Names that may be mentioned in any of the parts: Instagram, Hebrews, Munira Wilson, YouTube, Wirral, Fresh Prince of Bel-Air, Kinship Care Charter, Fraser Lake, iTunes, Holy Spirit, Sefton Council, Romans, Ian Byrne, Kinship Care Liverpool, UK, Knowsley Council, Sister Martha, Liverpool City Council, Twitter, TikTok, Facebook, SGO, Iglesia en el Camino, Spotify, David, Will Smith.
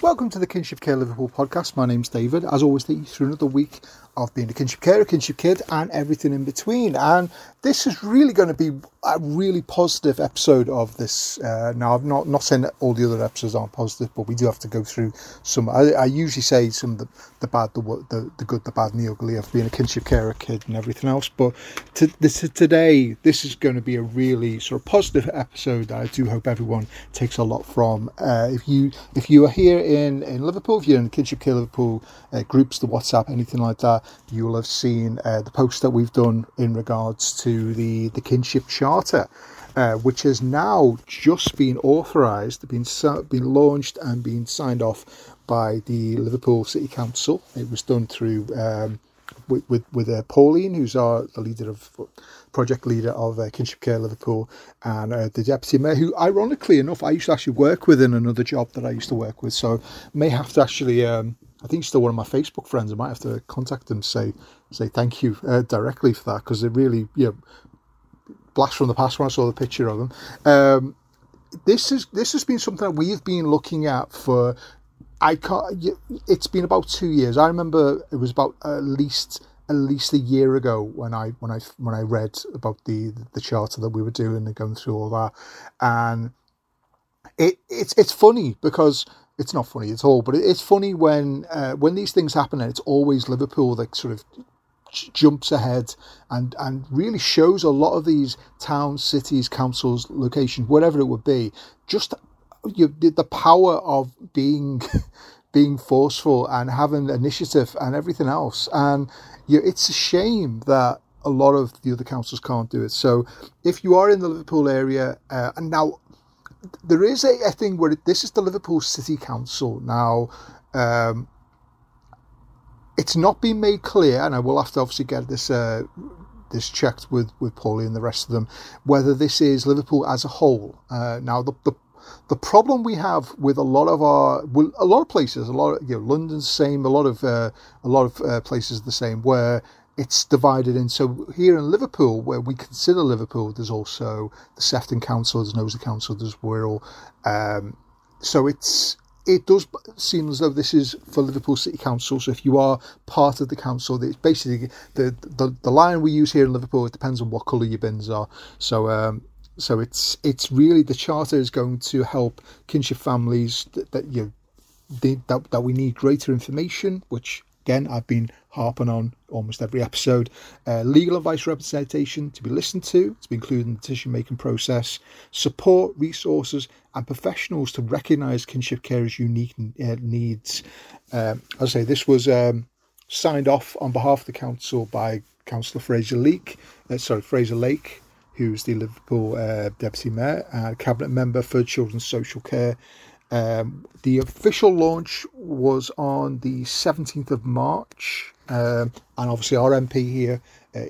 Welcome to the Kinship Care Liverpool podcast. My name's David. As always, take you through another week of being a Kinship Carer, a Kinship Kid, and everything in between. And this is really going to be a really positive episode of this. Now, I'm not saying that all the other episodes aren't positive, but we do have to go through some. I usually say some of the bad, the good, the bad, and the ugly of being a Kinship Carer, kid, and everything else. But today, this is going to be a really sort of positive episode that I do hope everyone takes a lot from. If you are here in Liverpool, if you're in Kinship Care Liverpool groups, the WhatsApp, anything like that, you will have seen the post that we've done in regards to the Kinship Charter, which has now just been authorised, been launched and been signed off by the Liverpool City Council. It was done through with Pauline, who's the leader of project leader of Kinship Care Liverpool, and the deputy mayor, who ironically enough I used to actually work with in another job that I used to work with, so may have to actually I think he's still one of my Facebook friends. I might have to contact him, say thank you directly for that, because it really, blast from the past when I saw the picture of him. This has been something that we've been looking at for. It's been about 2 years. I remember it was about at least a year ago when I read about the charter that we were doing and going through all that, and it's funny because. It's not funny at all, but it's funny when these things happen, and it's always Liverpool that sort of jumps ahead and really shows a lot of these towns, cities, councils, locations, whatever it would be, just the power of being forceful and having initiative and everything else. And it's a shame that a lot of the other councils can't do it. So if you are in the Liverpool area, and now. There is a thing where this is the Liverpool City Council. Now, it's not been made clear, and I will have to obviously get this checked with Paulie and the rest of them, whether this is Liverpool as a whole. Now, the problem we have with a lot of places, London's the same, a lot of places the same, where it's divided in. So here in Liverpool, where we consider Liverpool, there's also the Sefton Council, there's Knowsley Council, there's Wirral. So it does seem as though this is for Liverpool City Council. So if you are part of the council, it's basically the line we use here in Liverpool. It depends on what colour your bins are. So it's really, the charter is going to help kinship families that we need greater information, which. Again, I've been harping on almost every episode. Legal advice representation to be listened to be included in the decision-making process. Support, resources and professionals to recognise kinship carers' unique needs. I'll say this was signed off on behalf of the council by Councillor Fraser Lake, who's the Liverpool Deputy Mayor and Cabinet Member for Children's Social Care. The official launch was on the 17th of March, and obviously our MP here,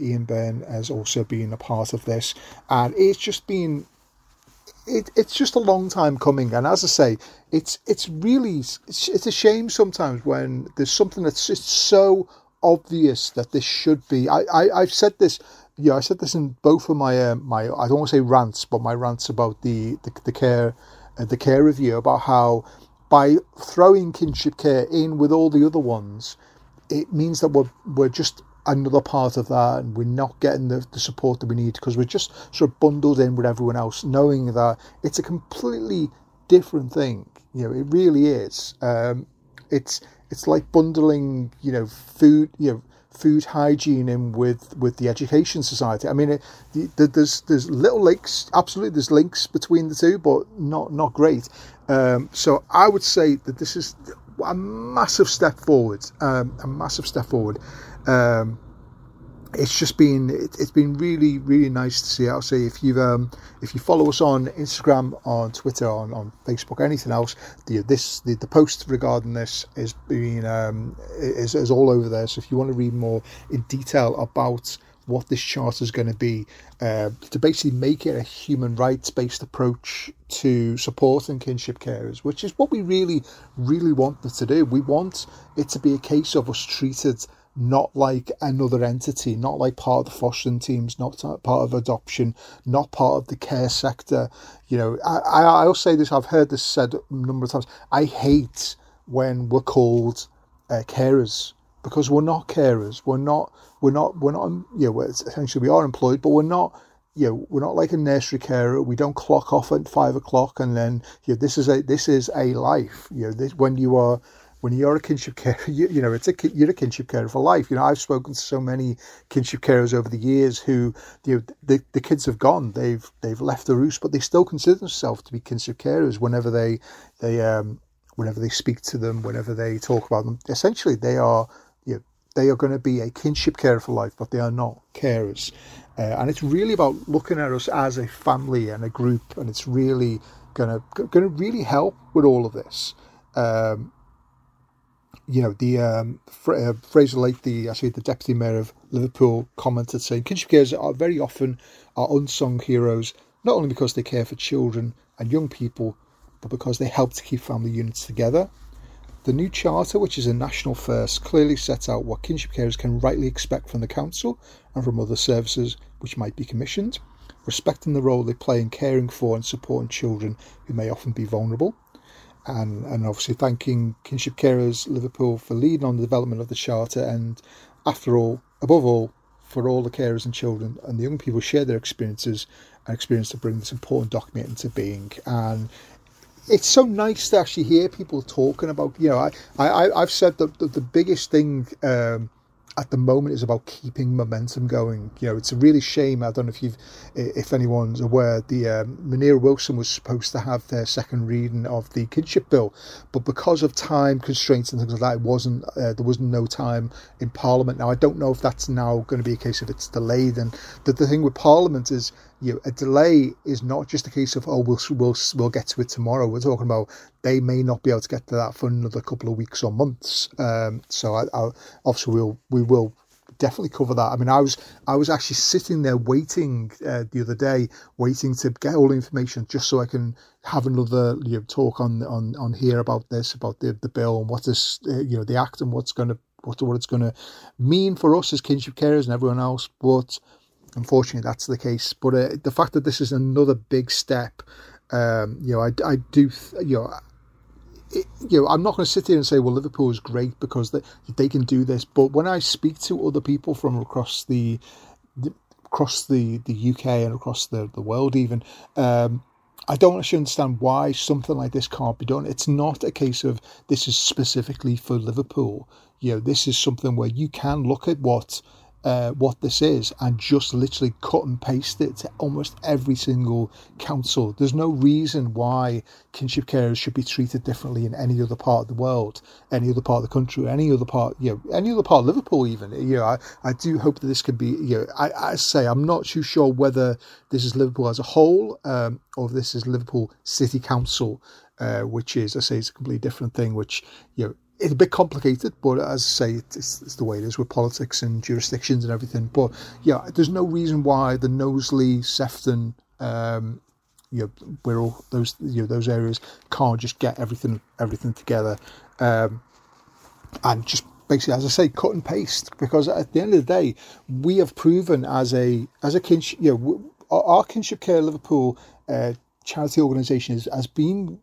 Ian Byrne, has also been a part of this, and it's just been it's just a long time coming. And as I say, it's really a shame sometimes when there's something that's just so obvious that this should be. I've said this. Yeah, I said this in both of my I don't want to say rants, but my rants about the care. The care review, about how by throwing kinship care in with all the other ones, it means that we're just another part of that, and we're not getting the support that we need because we're just sort of bundled in with everyone else, knowing that it's a completely different thing. It really is. It's like bundling food, food hygiene in with the education society. I mean, there's little links, absolutely, there's links between the two, but not great. So I would say that this is a massive step forward. It's just been it's been really, really nice to see. I'll say if you follow us on Instagram, on Twitter, on Facebook, anything else, the post regarding this has been is all over there. So if you want to read more in detail about what this charter is going to be, to basically make it a human rights based approach to supporting kinship carers, which is what we really, really want them to do. We want it to be a case of us treated. Not like another entity, not like part of the fostering teams, not part of adoption, not part of the care sector. I'll say this, I've heard this said a number of times. I hate when we're called carers, because we're not carers. We're not. You know, essentially we are employed, but we're not. You know, we're not like a nursery carer. We don't clock off at 5 o'clock and then, you know, this is a life. You know, when you're a kinship carer, you know you're a kinship carer for life. You know, I've spoken to so many kinship carers over the years who, you know, the kids have gone, they've left the roost, but they still consider themselves to be kinship carers whenever they speak to them, whenever they talk about them. Essentially, they are going to be a kinship carer for life, but they are not carers. And it's really about looking at us as a family and a group, and it's really going to really help with all of this. You know, Fraser Lake, the Deputy Mayor of Liverpool, commented saying, "Kinship carers are very often our unsung heroes, not only because they care for children and young people, but because they help to keep family units together. The new charter, which is a national first, clearly sets out what kinship carers can rightly expect from the council and from other services which might be commissioned, respecting the role they play in caring for and supporting children who may often be vulnerable." And obviously thanking Kinship Carers Liverpool for leading on the development of the charter, and after all, above all, for all the carers and children and the young people share their experiences and experience to bring this important document into being. And it's so nice to actually hear people talking about, you know, I've said that the biggest thing at the moment is about keeping momentum going. You know, it's a really shame, I don't know if anyone's aware, the Munira Wilson was supposed to have their second reading of the Kinship Bill, but because of time constraints and things like that, it wasn't, there was no time in Parliament. Now, I don't know if that's now going to be a case if it's delayed, and the thing with Parliament is, you know, a delay is not just a case of, oh, we'll get to it tomorrow. We're talking about they may not be able to get to that for another couple of weeks or months. So I obviously we will definitely cover that. I mean, I was actually sitting there waiting the other day, waiting to get all the information just so I can have another, you know, talk on here about this, about the bill and what this, you know, the act and what it's going to mean for us as kinship carers and everyone else, but unfortunately, that's the case. But the fact that this is another big step, you know, I do, you know, I'm not going to sit here and say, well, Liverpool is great because they can do this. But when I speak to other people from across the UK and across the world, even, I don't actually understand why something like this can't be done. It's not a case of this is specifically for Liverpool. You know, this is something where you can look at what this is and just literally cut and paste it to almost every single council. There's no reason why kinship carers should be treated differently in any other part of the world, any other part of the country, any other part, you know, any other part of Liverpool even. You know, I do hope that this can be, you know, I say I'm not too sure whether this is Liverpool as a whole, or if this is Liverpool City Council, which is, I say, it's a completely different thing, which, you know, it's a bit complicated, but as I say, it's the way it is with politics and jurisdictions and everything. But yeah, there's no reason why the Knowsley, Sefton, you know, Wirral, those, you know, those areas can't just get everything together, and just basically, as I say, cut and paste. Because at the end of the day, we have proven as a kinship, you know, our Kinship Care Liverpool charity organisation has been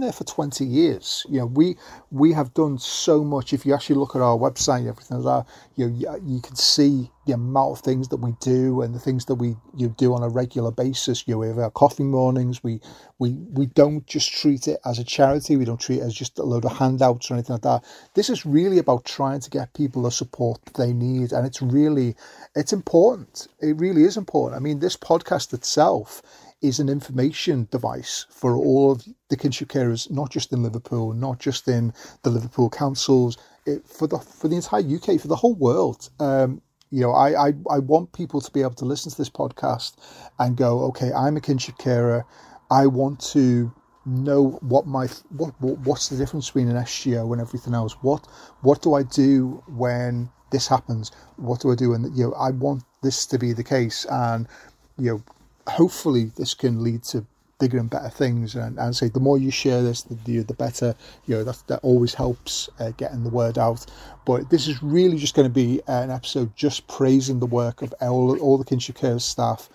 there for 20 years. You know, we have done so much. If you actually look at our website and everything like that, you know, you can see the amount of things that we do and the things that you do on a regular basis. You know, we have our coffee mornings. We don't just treat it as a charity. We don't treat it as just a load of handouts or anything like that. This is really about trying to get people the support that they need, and it's important. It really is important. I mean, this podcast itself is an information device for all of the kinship carers, not just in Liverpool, not just in the Liverpool councils, for the entire UK, for the whole world. You know, I want people to be able to listen to this podcast and go, okay, I'm a kinship carer. I want to know what's the difference between an SGO and everything else. What do I do when this happens? What do I do? And, you know, I want this to be the case. And, you know, hopefully this can lead to bigger and better things, and say the more you share this, the better. You know, that always helps getting the word out. But this is really just going to be an episode just praising the work of all the kinship care staff,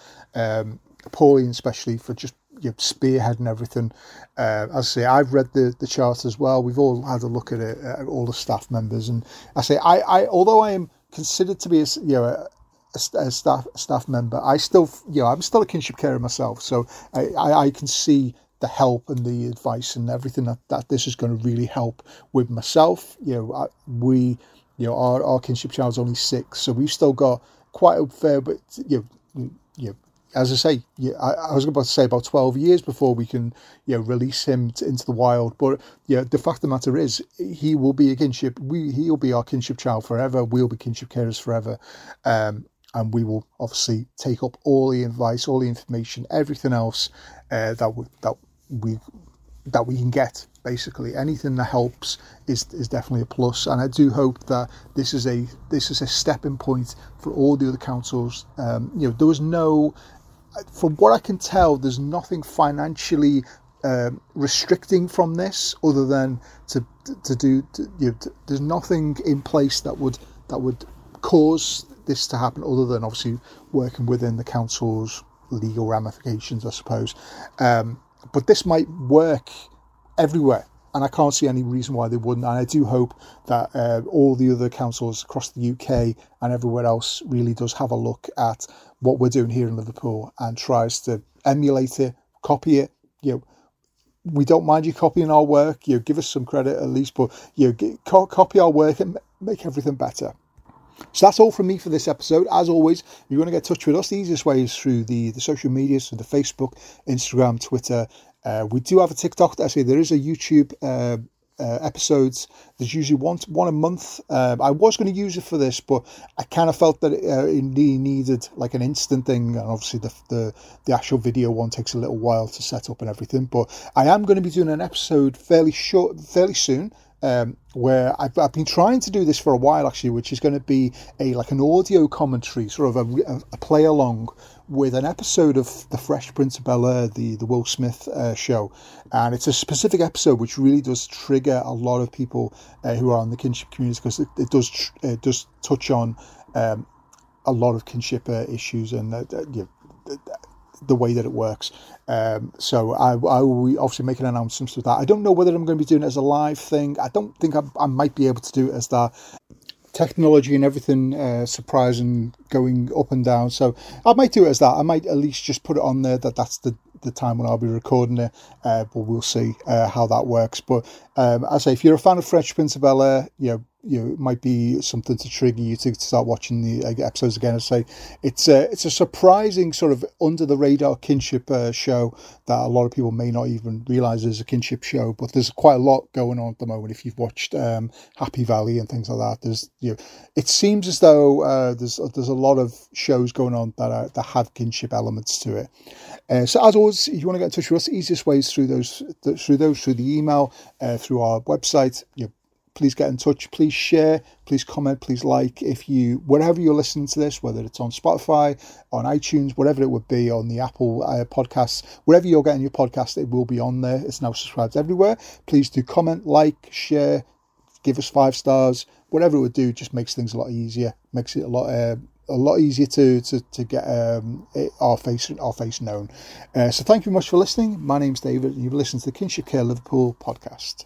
Pauline especially, for just your spearhead and everything. As I say, I've read the chart as well. We've all had a look at it, all the staff members. And I say, I although I am considered to be a staff member, I still, I'm still a kinship carer myself. So I can see the help and the advice and everything that this is going to really help with myself. Our kinship child's only 6, so we've still got quite a fair bit. As I say, I was about to say about 12 years before we can release him into the wild. But the fact of the matter is, he will be a kinship. He'll be our kinship child forever. We'll be kinship carers forever. And we will obviously take up all the advice, all the information, everything else that we can get. Basically, anything that helps is definitely a plus. And I do hope that this is a stepping point for all the other councils. There was no, from what I can tell, there's nothing financially restricting from this, other than there's nothing in place that would cause this to happen, other than obviously working within the council's legal ramifications, I suppose. But this might work everywhere, and I can't see any reason why they wouldn't. And I do hope that all the other councils across the UK and everywhere else really does have a look at what we're doing here in Liverpool and tries to emulate it, copy it. We don't mind you copying our work. Give us some credit at least, but copy our work and make everything better. So that's all from me for this episode. As always, if you want to get in touch with us, the easiest way is through the social medias, so the Facebook, Instagram, Twitter. We do have a TikTok. I say there is a YouTube episodes. There's usually one a month. I was going to use it for this, but I kind of felt that it needed like an instant thing, and obviously the actual video one takes a little while to set up and everything. But I am going to be doing an episode fairly soon. Where I've been trying to do this for a while actually, which is going to be an audio commentary, sort of a play along with an episode of the Fresh Prince of Bel-Air, the Will Smith show. And it's a specific episode which really does trigger a lot of people who are on the kinship community, because it does touch on a lot of kinship issues and the way that it works. So I will obviously make an announcement with that. I don't know whether I'm going to be doing it as a live thing. I don't think I might be able to do it as that. Technology and everything, surprising, going up and down. So I might do it as that. I might at least just put it on there that's the time when I'll be recording it. But we'll see how that works. But I say, if you're a fan of Fresh Prince of Bel-Air, it might be something to trigger you to start watching the episodes again. I say it's a surprising sort of under the radar kinship show that a lot of people may not even realise is a kinship show. But there's quite a lot going on at the moment. If you've watched Happy Valley and things like that, it seems as though there's a lot of shows going on that have kinship elements to it. So as always, if you want to get in touch with us, the easiest way is through the email, through our website. Please get in touch, please share, please comment, please like. Wherever you're listening to this, whether it's on Spotify, on iTunes, whatever it would be, on the Apple podcasts, wherever you're getting your podcast, it will be on there. It's now subscribed everywhere. Please do comment, like, share, give us 5 stars, whatever it would do. Just makes things a lot easier, makes it a lot easier to get our face known. So thank you very much for listening. My name's David, and you've listened to the Kinship Care Liverpool podcast.